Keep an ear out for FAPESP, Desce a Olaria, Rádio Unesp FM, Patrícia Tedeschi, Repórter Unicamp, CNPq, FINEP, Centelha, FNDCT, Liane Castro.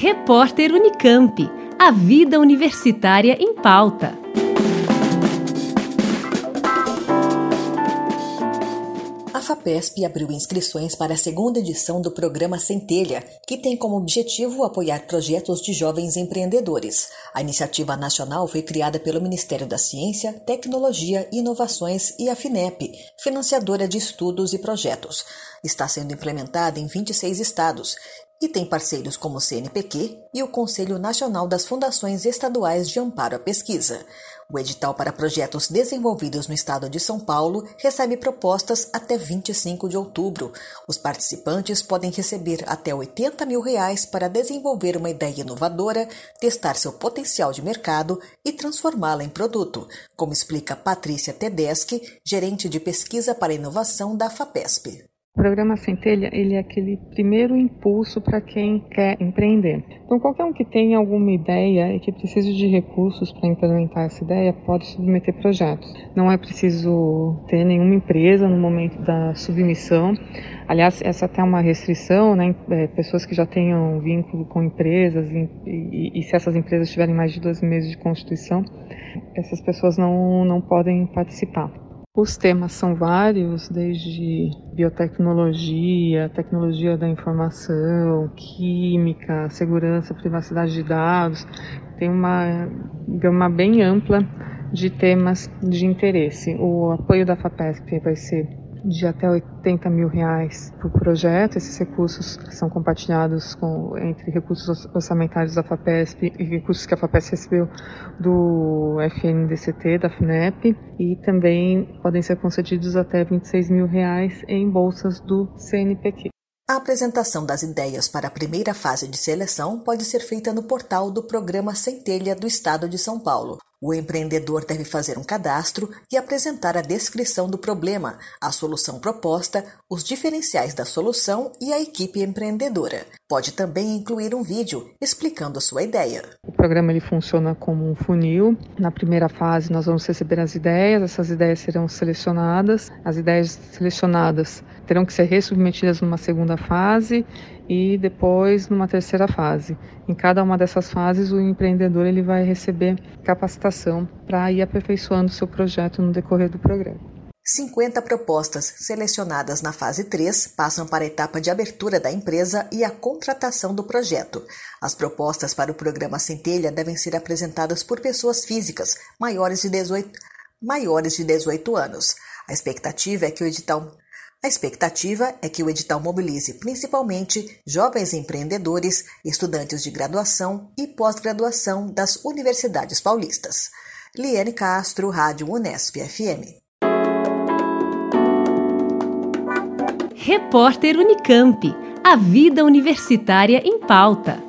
Repórter Unicamp, a vida universitária em pauta. A FAPESP abriu inscrições para a segunda edição do programa Centelha, que tem como objetivo apoiar projetos de jovens empreendedores. A iniciativa nacional foi criada pelo Ministério da Ciência, Tecnologia, Inovações e a FINEP, financiadora de estudos e projetos. Está sendo implementada em 26 estados e tem parceiros como o CNPq e o Conselho Nacional das Fundações Estaduais de Amparo à Pesquisa. O edital para projetos desenvolvidos no estado de São Paulo recebe propostas até 25 de outubro. Os participantes podem receber até R$80 mil para desenvolver uma ideia inovadora, testar seu potencial de mercado e transformá-la em produto, como explica Patrícia Tedeschi, gerente de pesquisa para inovação da FAPESP. O programa Centelha, ele é aquele primeiro impulso para quem quer empreender. Então, qualquer um que tenha alguma ideia e que precise de recursos para implementar essa ideia, pode submeter projetos. Não é preciso ter nenhuma empresa no momento da submissão. Aliás, essa até é uma restrição, né? Pessoas que já tenham vínculo com empresas e se essas empresas tiverem mais de 2 meses de constituição, essas pessoas não podem participar. Os temas são vários, desde biotecnologia, tecnologia da informação, química, segurança, privacidade de dados. Tem uma gama bem ampla de temas de interesse. O apoio da FAPESP vai ser de até R$80 mil por projeto. Esses recursos são compartilhados entre recursos orçamentários da FAPESP e recursos que a FAPESP recebeu do FNDCT, da FINEP, e também podem ser concedidos até R$26 mil em bolsas do CNPq. A apresentação das ideias para a primeira fase de seleção pode ser feita no portal do Programa Centelha do Estado de São Paulo. O empreendedor deve fazer um cadastro e apresentar a descrição do problema, a solução proposta, os diferenciais da solução e a equipe empreendedora. Pode também incluir um vídeo explicando a sua ideia. O programa ele funciona como um funil. Na primeira fase nós vamos receber as ideias, essas ideias serão selecionadas. As ideias selecionadas terão que ser ressubmetidas numa segunda fase e depois numa terceira fase. Em cada uma dessas fases o empreendedor ele vai receber capacitação para ir aperfeiçoando seu projeto no decorrer do programa. 50 propostas selecionadas na fase 3 passam para a etapa de abertura da empresa e a contratação do projeto. As propostas para o programa Centelha devem ser apresentadas por pessoas físicas maiores de 18 anos. A expectativa é que o edital mobilize principalmente jovens empreendedores, estudantes de graduação e pós-graduação das universidades paulistas. Liane Castro, Rádio Unesp FM. Repórter Unicamp, a vida universitária em pauta.